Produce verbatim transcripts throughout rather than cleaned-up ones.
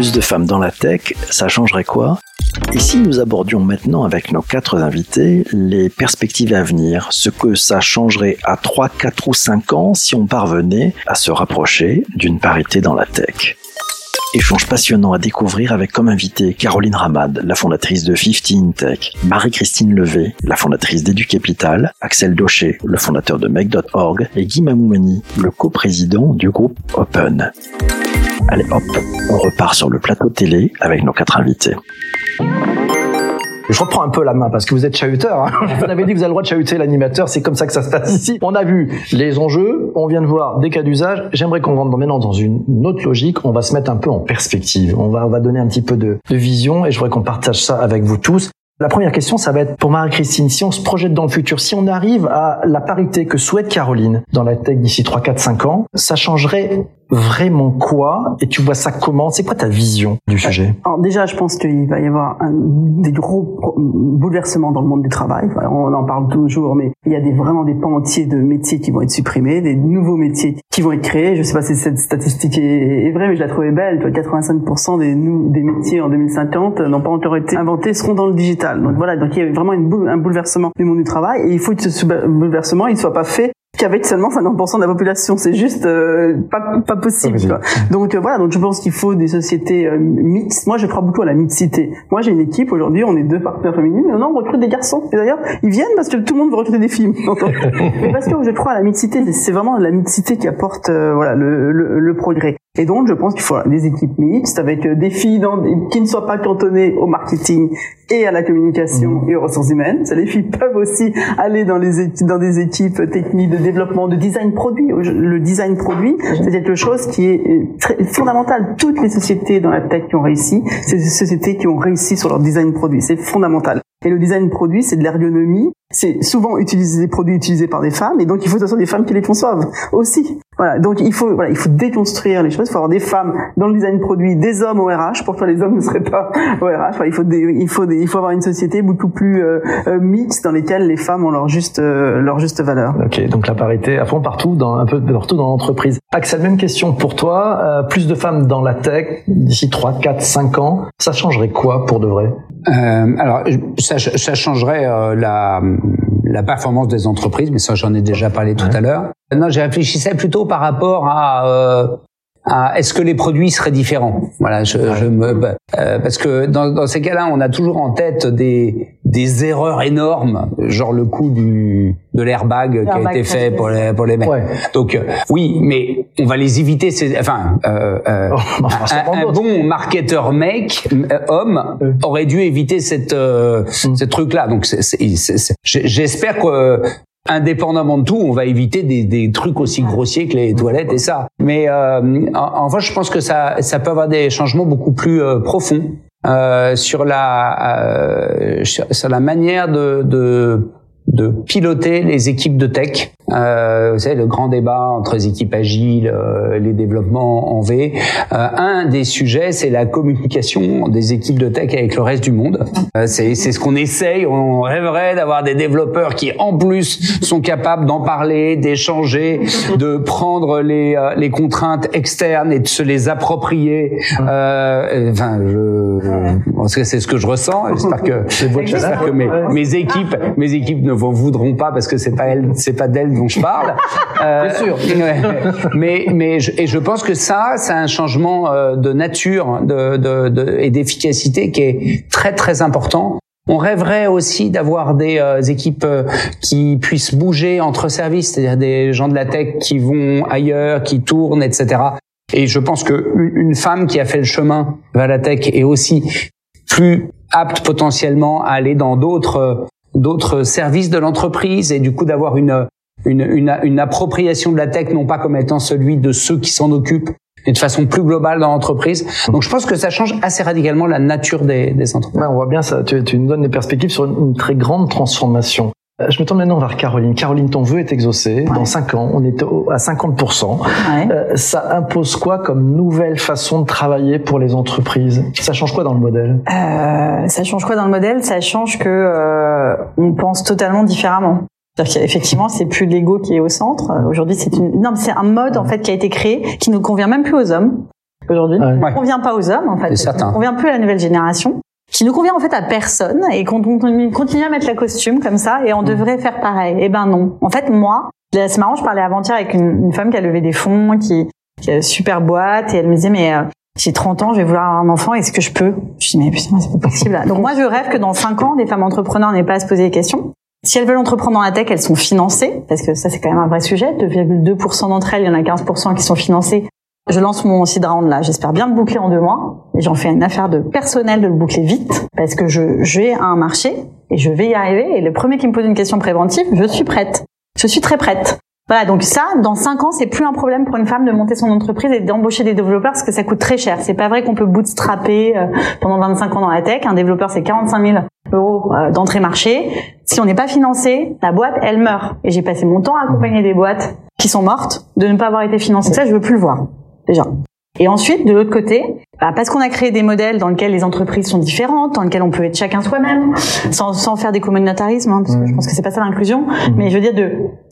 plus de femmes dans la tech, ça changerait quoi ? Et si nous abordions maintenant avec nos quatre invités les perspectives à venir, ce que ça changerait à trois, quatre ou cinq ans si on parvenait à se rapprocher d'une parité dans la tech ? Échange passionnant à découvrir avec comme invité Caroline Ramad, la fondatrice de Fifteen Tech, Marie-Christine Levet, la fondatrice d'EduCapital, Axel Dauché, le fondateur de Make point org et Guy Mamoumani, le coprésident du groupe Open. Allez hop, on repart sur le plateau télé avec nos quatre invités. Je reprends un peu la main parce que vous êtes chahuteur. Hein. Vous avez dit que vous avez le droit de chahuter l'animateur, c'est comme ça que ça se passe ici. On a vu les enjeux, on vient de voir des cas d'usage. J'aimerais qu'on rentre maintenant dans une autre logique. On va se mettre un peu en perspective. On va, on va donner un petit peu de, de vision et je voudrais qu'on partage ça avec vous tous. La première question, ça va être pour Marie-Christine. Si on se projette dans le futur, si on arrive à la parité que souhaite Caroline dans la tech d'ici trois, quatre, cinq ans, ça changerait vraiment quoi ? Et tu vois ça comment ? C'est quoi ta vision du sujet ? Alors déjà, je pense qu'il va y avoir un, des gros bouleversements dans le monde du travail. Alors, on en parle toujours, mais il y a des, vraiment des pans entiers de métiers qui vont être supprimés, des nouveaux métiers qui vont être créés. Je sais pas si cette statistique est, est vraie, mais je la trouvais belle. quatre-vingt-cinq pour cent des, des métiers en deux mille cinquante n'ont pas encore été inventés, seront dans le digital. Donc voilà, donc il y a vraiment une boule, un bouleversement du monde du travail et il faut que ce bouleversement il soit pas fait qu'avec seulement cinquante pour cent de la population, c'est juste euh, pas pas possible. Quoi. Donc euh, voilà, donc je pense qu'il faut des sociétés euh, mixtes. Moi, je crois beaucoup à la mixité. Moi, j'ai une équipe aujourd'hui, on est deux partenaires féminines. Non, on recrute des garçons. Et d'ailleurs, ils viennent parce que tout le monde veut recruter des filles. Mais parce que je crois à la mixité, c'est vraiment la mixité qui apporte euh, voilà le, le le progrès. Et donc, je pense qu'il faut des équipes mixtes avec euh, des filles dans, qui ne soient pas cantonnées au marketing et à la communication mmh. et aux ressources humaines. Ça, les filles peuvent aussi aller dans les équipes, dans des équipes techniques de développement, de design produit. Le design produit, c'est quelque chose qui est très fondamental. Toutes les sociétés dans la tech qui ont réussi, c'est des sociétés qui ont réussi sur leur design produit. C'est fondamental. Et le design produit, c'est de l'ergonomie. C'est souvent utilisé, des produits utilisés par des femmes, et donc il faut de toute façon des femmes qui les conçoivent aussi. Voilà. Donc il faut, voilà, il faut déconstruire les choses. Il faut avoir des femmes dans le design produit, des hommes au R H. Pourquoi les hommes ne seraient pas au R H ? Enfin, il faut, des, il faut, des, il faut avoir une société beaucoup plus euh, mixte dans lesquelles les femmes ont leur juste, euh, leur juste valeur. Ok. Donc la parité à fond partout, dans un peu partout dans l'entreprise. Axel, même question pour toi. Euh, plus de femmes dans la tech d'ici trois, quatre, cinq ans, ça changerait quoi pour de vrai ? Euh, alors ça, ça changerait euh, la la performance des entreprises, mais ça j'en ai déjà parlé tout ouais. à l'heure. Non, j'ai réfléchissais plutôt par rapport à, euh, à est-ce que les produits seraient différents. Voilà, je, ouais. je me bah, euh, parce que dans, dans ces cas-là, on a toujours en tête des des erreurs énormes, genre le coût du de l'airbag L'air qui a été fait pour les pour les mecs. Ouais. Donc euh, oui, mais on va les éviter. Ces, enfin, euh, euh, oh, un, un bon marketeur mec euh, homme euh. aurait dû éviter cette euh, mm. ce truc-là. Donc c'est, c'est, c'est, c'est, j'espère que euh, indépendamment de tout, on va éviter des, des trucs aussi grossiers que les toilettes et ça. Mais euh, en, en fait, je pense que ça ça peut avoir des changements beaucoup plus euh, profonds euh, sur la euh, sur la manière de, de de piloter les équipes de tech. Euh, vous savez, le grand débat entre les équipes agiles, euh, les développements en V. Euh, un des sujets, c'est la communication des équipes de tech avec le reste du monde. Euh, c'est, c'est ce qu'on essaye. On rêverait d'avoir des développeurs qui, en plus, sont capables d'en parler, d'échanger, de prendre les, euh, les contraintes externes et de se les approprier. Euh, enfin, je, parce que c'est ce que je ressens. J'espère que, j'espère que mes, mes équipes, mes équipes ne vous voudront pas parce que c'est pas elles, c'est pas d'elles dont je parle. Euh, Bien sûr. Ouais. Mais mais je, et je pense que ça, c'est un changement de nature, de, de, de et d'efficacité qui est très très important. On rêverait aussi d'avoir des euh, équipes euh, qui puissent bouger entre services, c'est-à-dire des gens de la tech qui vont ailleurs, qui tournent, et cetera. Et je pense que une femme qui a fait le chemin vers la tech est aussi plus apte potentiellement à aller dans d'autres d'autres services de l'entreprise et du coup d'avoir une Une, une, une appropriation de la tech, non pas comme étant celui de ceux qui s'en occupent, mais de façon plus globale dans l'entreprise. Donc, je pense que ça change assez radicalement la nature des, des entreprises. Ouais, on voit bien ça. Tu, tu nous donnes des perspectives sur une, une très grande transformation. Je me tourne maintenant vers Caroline. Caroline, ton vœu est exaucé. Ouais. Dans cinq ans, on est à cinquante pour cent. Ouais. Euh, ça impose quoi comme nouvelle façon de travailler pour les entreprises ? Ça change quoi dans le modèle ? euh, Ça change quoi dans le modèle ? Ça change que euh, on pense totalement différemment. C'est-à-dire qu'effectivement, c'est plus l'ego qui est au centre. Aujourd'hui, c'est une, non, c'est un mode, en fait, qui a été créé, qui ne convient même plus aux hommes. aujourd'hui. Ouais. On ne convient pas aux hommes, en fait. C'est certain. On ne convient plus à la nouvelle génération, qui ne convient en fait à personne, et qu'on continue à mettre la costume comme ça, et on mmh. devrait faire pareil. Eh ben non. En fait, moi, c'est marrant, je parlais avant-hier avec une, une femme qui a levé des fonds, qui, qui a une super boîte, et elle me disait, mais euh, j'ai trente ans, je vais vouloir avoir un enfant, est-ce que je peux? Je dis, mais putain, c'est pas possible, là. Donc moi, je rêve que dans cinq ans, des femmes entrepreneurs n'aient pas à se poser des questions. Si elles veulent entreprendre dans la tech, elles sont financées, parce que ça, c'est quand même un vrai sujet. deux virgule deux pour cent d'entre elles, il y en a quinze pour cent qui sont financées. Je lance mon seed round là, j'espère bien le boucler en deux mois. Et j'en fais une affaire de personnel de le boucler vite, parce que je, j'ai un marché, et je vais y arriver. Et le premier qui me pose une question préventive, je suis prête. Je suis très prête. Voilà, donc ça, dans cinq ans, c'est plus un problème pour une femme de monter son entreprise et d'embaucher des développeurs, parce que ça coûte très cher. C'est pas vrai qu'on peut bootstrapper pendant vingt-cinq ans dans la tech. Un développeur, c'est quarante-cinq mille euros d'entrée marché. Si on n'est pas financé, la boîte, elle meurt. Et j'ai passé mon temps à accompagner des boîtes qui sont mortes de ne pas avoir été financées. Ça, je veux plus le voir, déjà. Et ensuite, de l'autre côté, bah parce qu'on a créé des modèles dans lesquels les entreprises sont différentes, dans lesquels on peut être chacun soi-même, sans, sans faire des communautarismes, hein, parce que je pense que c'est pas ça l'inclusion, mais je veux dire de,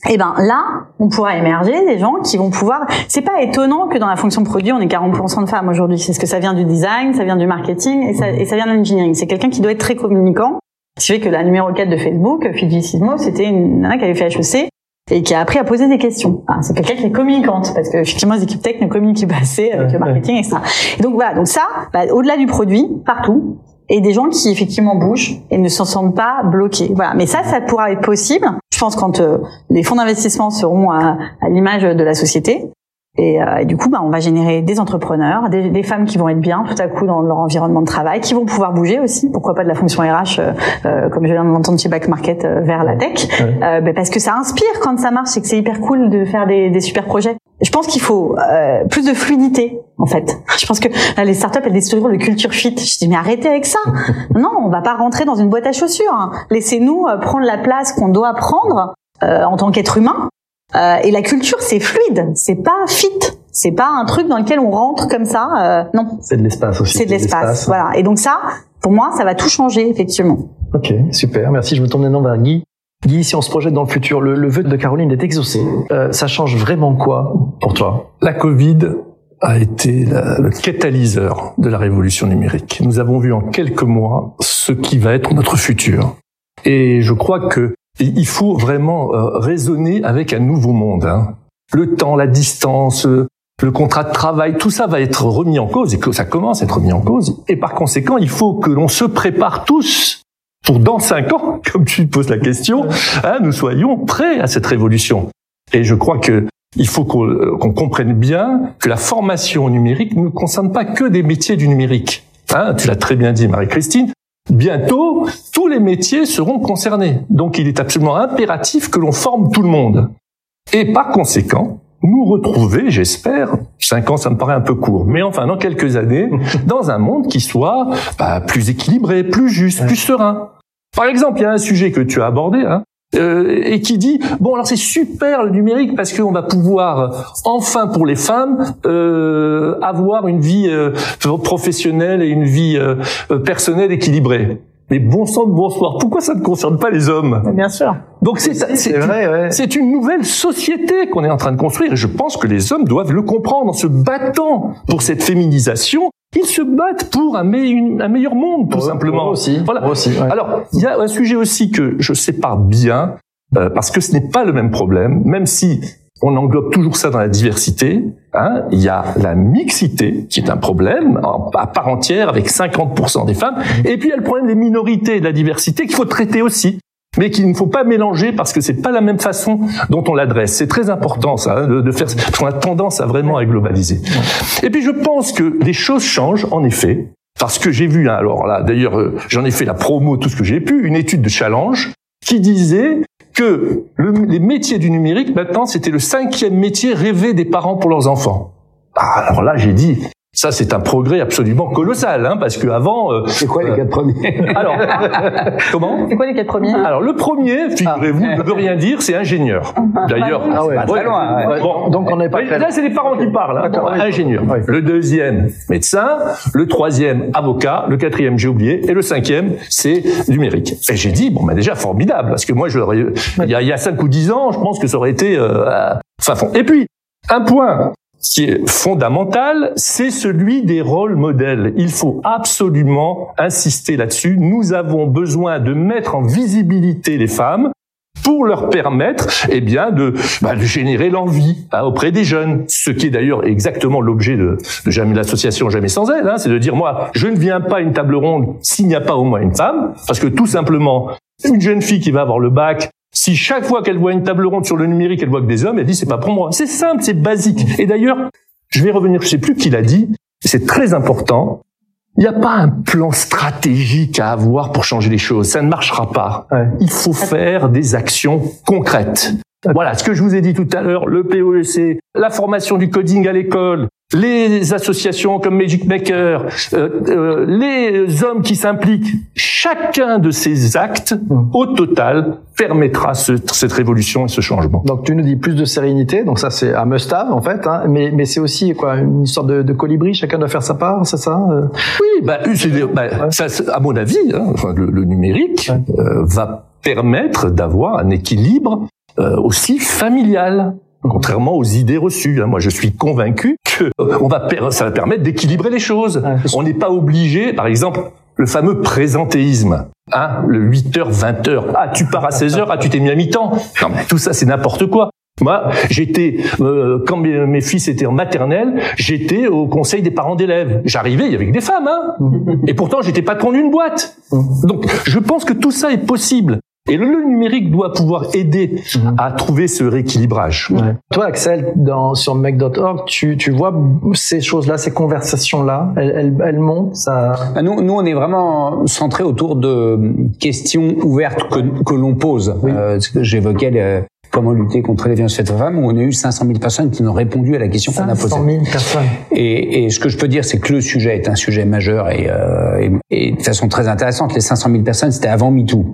eh ben, là, on pourra émerger des gens qui vont pouvoir, c'est pas étonnant que dans la fonction produit, on est quarante pour cent de femmes aujourd'hui. C'est ce que ça vient du design, ça vient du marketing, et ça, et ça vient de l'engineering. C'est quelqu'un qui doit être très communicant. C'est vrai que la numéro quatre de Facebook, Fidji Sismo, c'était une nana qui avait fait H E C. Et qui a appris à poser des questions. Enfin, c'est quelqu'un qui est communicante, parce que effectivement les équipes tech ne communiquent pas assez avec le marketing, et cetera. Et donc voilà, donc ça, bah, au-delà du produit, partout, et des gens qui effectivement bougent et ne s'en sentent pas bloqués. Voilà, mais ça, ça pourra être possible. Je pense quand euh, les fonds d'investissement seront à, à l'image de la société, et, euh, et du coup, bah, on va générer des entrepreneurs, des, des femmes qui vont être bien tout à coup dans leur environnement de travail, qui vont pouvoir bouger aussi. Pourquoi pas de la fonction R H, euh, euh, comme je viens de l'entendre chez Back Market, euh, vers la tech, euh, bah, parce que ça inspire quand ça marche, et que c'est hyper cool de faire des, des super projets. Je pense qu'il faut euh, plus de fluidité, en fait. Je pense que là, les startups, elles disent toujours le culture fit. Je dis, mais arrêtez avec ça. Non, on va pas rentrer dans une boîte à chaussures. Hein. Laissez-nous euh, prendre la place qu'on doit prendre euh, en tant qu'être humain. Euh, et la culture, c'est fluide, c'est pas fit, c'est pas un truc dans lequel on rentre comme ça. Euh, non. C'est de l'espace aussi. C'est de l'espace, l'espace, voilà. Et donc ça, pour moi, ça va tout changer effectivement. Ok, super, merci. Je me tourne maintenant vers Guy. Guy, si on se projette dans le futur, le, le vœu de Caroline est exaucé. Euh, ça change vraiment quoi pour toi? La Covid a été la, le catalyseur de la révolution numérique. Nous avons vu en quelques mois ce qui va être notre futur. Et je crois que Et il faut vraiment euh, raisonner avec un nouveau monde. Hein. Le temps, la distance, euh, le contrat de travail, tout ça va être remis en cause, et que ça commence à être remis en cause. Et par conséquent, il faut que l'on se prépare tous pour dans cinq ans, comme tu poses la question, hein, nous soyons prêts à cette révolution. Et je crois que il faut qu'on, euh, qu'on comprenne bien que la formation numérique ne concerne pas que des métiers du numérique. Hein, tu l'as très bien dit, Marie-Christine. Bientôt, tous les métiers seront concernés. Donc, il est absolument impératif que l'on forme tout le monde. Et par conséquent, nous retrouver, j'espère, cinq ans, ça me paraît un peu court, mais enfin, dans quelques années, dans un monde qui soit bah, plus équilibré, plus juste, plus serein. Par exemple, il y a un sujet que tu as abordé, hein, euh, et qui dit, bon, alors c'est super le numérique, parce qu'on va pouvoir, enfin pour les femmes, euh, avoir une vie euh, professionnelle et une vie euh, personnelle équilibrée. Mais bon sang de bonsoir, pourquoi ça ne concerne pas les hommes? Bien sûr. Donc c'est, c'est, c'est, vrai, une, ouais. c'est une nouvelle société qu'on est en train de construire, et je pense que les hommes doivent le comprendre en se battant pour cette féminisation. Ils se battent pour un, me- une, un meilleur monde, tout pour simplement. Pour aussi. Voilà. Pour aussi ouais. Alors, il y a un sujet aussi que je sépare bien, euh, parce que ce n'est pas le même problème, même si on englobe toujours ça dans la diversité. Hein, il y a la mixité, qui est un problème en, à part entière, avec cinquante pour cent des femmes. Et puis, il y a le problème des minorités et de la diversité, qu'il faut traiter aussi, mais qu'il ne faut pas mélanger, parce que c'est pas la même façon dont on l'adresse. C'est très important, ça, de, de faire, parce qu'on a tendance à vraiment à globaliser. Et puis, je pense que les choses changent, en effet, parce que j'ai vu, hein, alors là, d'ailleurs, euh, j'en ai fait la promo, tout ce que j'ai pu, une étude de Challenge, qui disait que le, les métiers du numérique, maintenant, c'était le cinquième métier rêvé des parents pour leurs enfants. Ah, alors là, j'ai dit, ça, c'est un progrès absolument colossal, hein, parce que avant. Euh, c'est quoi les quatre premiers? Alors, comment? C'est quoi les quatre premiers? Alors, le premier, figurez-vous, ah. ne veut rien dire, c'est ingénieur. D'ailleurs, ah ouais, c'est pas loin. Ouais. Bon, donc on n'est pas. Là, c'est les parents qui parlent. Hein, d'accord, ouais, ingénieur. Ouais. Le deuxième, médecin. Le troisième, avocat. Le quatrième, j'ai oublié. Et le cinquième, c'est numérique. Et j'ai dit, bon, bah déjà formidable, parce que moi, je, il y a, il y a cinq ou dix ans, je pense que ça aurait été. Euh, enfin, fond. Et puis, un point. fondamental, c'est celui des rôles modèles. Il faut absolument insister là-dessus. Nous avons besoin de mettre en visibilité les femmes pour leur permettre, eh bien, de, bah, de générer l'envie hein, auprès des jeunes. Ce qui est d'ailleurs exactement l'objet de, de l'association Jamais sans elle, hein, c'est de dire, moi, je ne viens pas à une table ronde s'il n'y a pas au moins une femme, parce que tout simplement, une jeune fille qui va avoir le bac, si chaque fois qu'elle voit une table ronde sur le numérique, elle voit que des hommes, elle dit, c'est pas pour moi. C'est simple, c'est basique. Et d'ailleurs, je vais revenir, je sais plus qui l'a dit, c'est très important, il n'y a pas un plan stratégique à avoir pour changer les choses. Ça ne marchera pas. Ouais. Il faut faire des actions concrètes. Voilà, ce que je vous ai dit tout à l'heure, le P O E C, la formation du coding à l'école, les associations comme Magic Maker, euh, euh, les hommes qui s'impliquent, chacun de ces actes, au total, permettra ce, cette révolution et ce changement. Donc tu nous dis plus de sérénité, donc ça c'est un must-have en fait, hein, mais, mais c'est aussi quoi, une sorte de, de colibri, chacun doit faire sa part, c'est ça? Oui, bah, c'est, bah, ouais. ça, à mon avis, hein, enfin, le, le numérique ouais. euh, va permettre d'avoir un équilibre euh, aussi familial. Contrairement aux idées reçues, hein. Moi je suis convaincu que on va per- ça va permettre d'équilibrer les choses. Ah, on n'est pas obligé, par exemple, le fameux présentéisme, hein, le huit heures, vingt heures, ah tu pars à seize heures, ah tu t'es mis à mi-temps. Non mais tout ça c'est n'importe quoi. Moi, j'étais euh, quand mes, mes fils étaient en maternelle, j'étais au conseil des parents d'élèves. J'arrivais, il y avait que des femmes, hein. Et pourtant j'étais patron d'une boîte. Donc je pense que tout ça est possible. Et le, le numérique doit pouvoir aider mmh. à trouver ce rééquilibrage. Ouais. Toi, Axel, dans, sur Make point org, tu, tu vois ces choses-là, ces conversations-là, elles, elles, elles montent ça... ben nous, nous, on est vraiment centré autour de questions ouvertes que, que l'on pose. Oui. Euh, j'évoquais le, comment lutter contre les violences faites aux femmes, où on a eu cinq cent mille personnes qui nous ont répondu à la question qu'on a posée. cinq cent mille personnes. Et, et ce que je peux dire, c'est que le sujet est un sujet majeur et, euh, et, et de façon très intéressante. Les cinq cent mille personnes, c'était avant MeToo.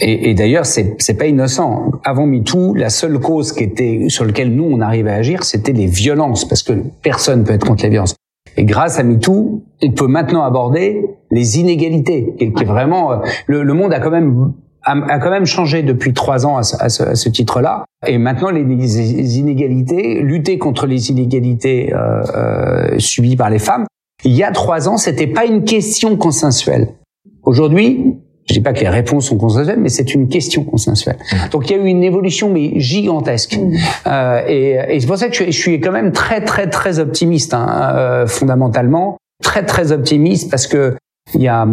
Et, et d'ailleurs, c'est, c'est pas innocent. Avant MeToo, la seule cause qui était sur laquelle nous on arrivait à agir, c'était les violences, parce que personne peut être contre les violences. Et grâce à MeToo, on peut maintenant aborder les inégalités, et qui est vraiment le, le monde a quand même a, a quand même changé depuis trois ans à ce, à ce, à ce titre-là. Et maintenant, les, les inégalités, lutter contre les inégalités euh, euh, subies par les femmes. Il y a trois ans, c'était pas une question consensuelle. Aujourd'hui. Je dis pas que les réponses sont consensuelles, mais c'est une question consensuelle. Donc il y a eu une évolution mais gigantesque. Euh, et, et c'est pour ça que je, je suis quand même très très très optimiste, hein, euh, fondamentalement, très très optimiste parce que il y a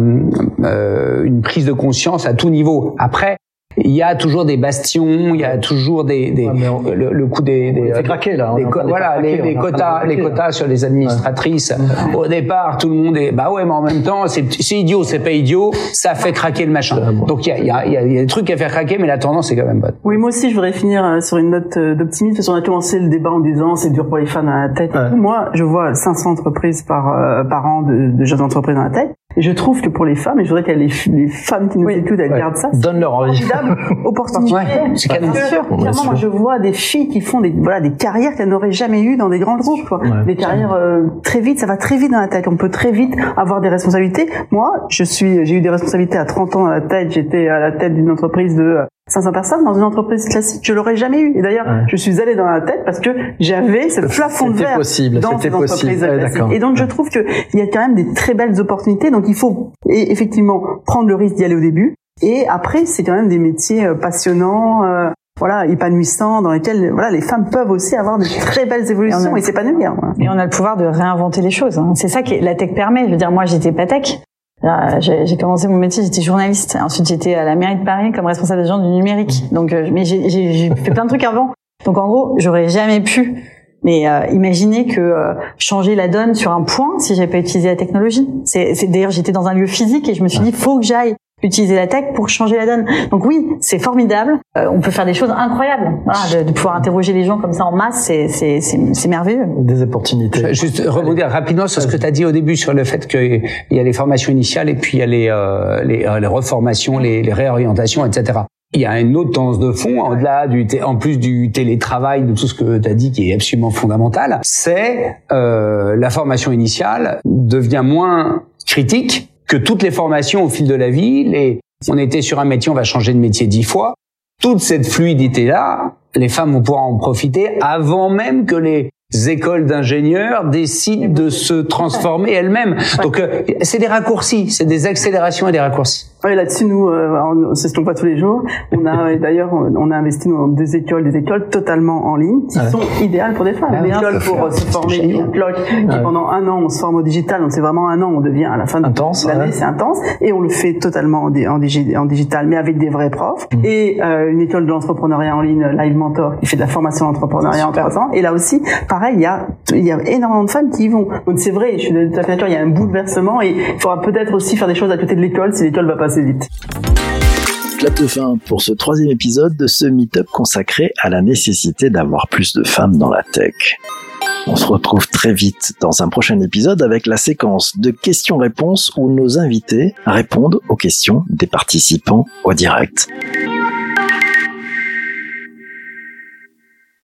euh, une prise de conscience à tout niveau. Après. Il y a toujours des bastions, il y a toujours des, des ah, on, le, le coup des, des, des craquer, là, des, co- voilà, craquer, les, les quotas, les quotas hein. sur les administratrices. Ouais. Au départ, tout le monde est, bah ouais, mais en même temps, c'est, c'est idiot, c'est pas idiot, ça fait craquer le machin. Ouais, bon. Donc il y a, y, a, y, a, y a des trucs à faire craquer, mais la tendance est quand même bonne. Oui, moi aussi, je voudrais finir sur une note d'optimisme parce qu'on a commencé le débat en disant c'est dur pour les femmes à la tête. Ouais. Moi, je vois cinq cents entreprises par euh, par an de, de jeunes entreprises à la tête. Et je trouve que pour les femmes, et je voudrais qu'il y ait les, les femmes qui nous oui, écoutent, elles ouais, gardent ça. Donne leur envie. Opportunité. Ouais, c'est bien sûr. Bien sûr. Moi, je vois des filles qui font des, voilà, des carrières qu'elles n'auraient jamais eues dans des grands groupes, quoi. Ouais, des carrières, euh, très vite, ça va très vite dans la tête. On peut très vite avoir des responsabilités. Moi, je suis, j'ai eu des responsabilités à trente ans à la tête. J'étais à la tête d'une entreprise de cinq cents personnes dans une entreprise classique. Je l'aurais jamais eu. Et d'ailleurs, ouais. je suis allée dans la tête parce que j'avais ce plafond de verre possible, dans cette entreprise. Ouais, et donc, je trouve que il y a quand même des très belles opportunités. Donc, il faut, et effectivement, prendre le risque d'y aller au début. Et après, c'est quand même des métiers passionnants, euh, voilà, épanouissants, dans lesquels voilà, les femmes peuvent aussi avoir de très belles évolutions et, et s'épanouir. Voilà. Et on a le pouvoir de réinventer les choses. Hein. C'est ça que la tech permet. Je veux dire, moi, j'étais pas tech. Là, j'ai, j'ai commencé mon métier, j'étais journaliste. Ensuite, j'étais à la mairie de Paris comme responsable des gens du numérique. Donc, euh, mais j'ai, j'ai, j'ai fait plein de trucs avant. Donc, en gros, j'aurais jamais pu. Mais euh, imaginez que euh, changer la donne sur un point si j'avais pas utilisé la technologie. C'est, c'est d'ailleurs, j'étais dans un lieu physique et je me suis dit, faut que j'aille. Utiliser la tech pour changer la donne. Donc oui, c'est formidable. Euh, on peut faire des choses incroyables. Voilà, de, de pouvoir interroger les gens comme ça en masse, c'est, c'est, c'est, c'est merveilleux. Des opportunités. Juste rebondir rapidement sur ce que tu as dit au début sur le fait qu'il y a les formations initiales et puis il y a les, euh, les, euh, les reformations, les, les réorientations, et cetera. Il y a une autre tendance de fond, au-delà du, en plus du télétravail, de tout ce que tu as dit qui est absolument fondamental, c'est euh, la formation initiale devient moins critique que toutes les formations au fil de la vie, les, on était sur un métier, on va changer de métier dix fois. Toute cette fluidité-là, les femmes vont pouvoir en profiter avant même que les écoles d'ingénieurs décident de se transformer elles-mêmes. Donc, euh, c'est des raccourcis, c'est des accélérations et des raccourcis. Oui, là-dessus, nous, euh, on ne s'estompe pas tous les jours. On a d'ailleurs, on a investi dans deux écoles, des écoles totalement en ligne, qui ah ouais. sont idéales pour des femmes. Ah, des écoles pour euh, se former, une cloque. Ah ouais. Pendant un an, on se forme au digital. Donc c'est vraiment un an, on devient à la fin de l'année, ouais. c'est intense, et on le fait totalement en, en, digi en digital, mais avec des vrais profs. Mmh. Et euh, une école de l'entrepreneuriat en ligne, Live Mentor, qui fait de la formation d'entrepreneuriat en trois ans. Et là aussi, pareil, il y a, il y a énormément de femmes qui y vont. Donc c'est vrai, je suis de la nature, il y a un bouleversement, et il faudra peut-être aussi faire des choses à côté de l'école si l'école va pas assez vite. Clap de fin pour ce troisième épisode de ce meet-up consacré à la nécessité d'avoir plus de femmes dans la tech. On se retrouve très vite dans un prochain épisode avec la séquence de questions-réponses où nos invités répondent aux questions des participants au direct.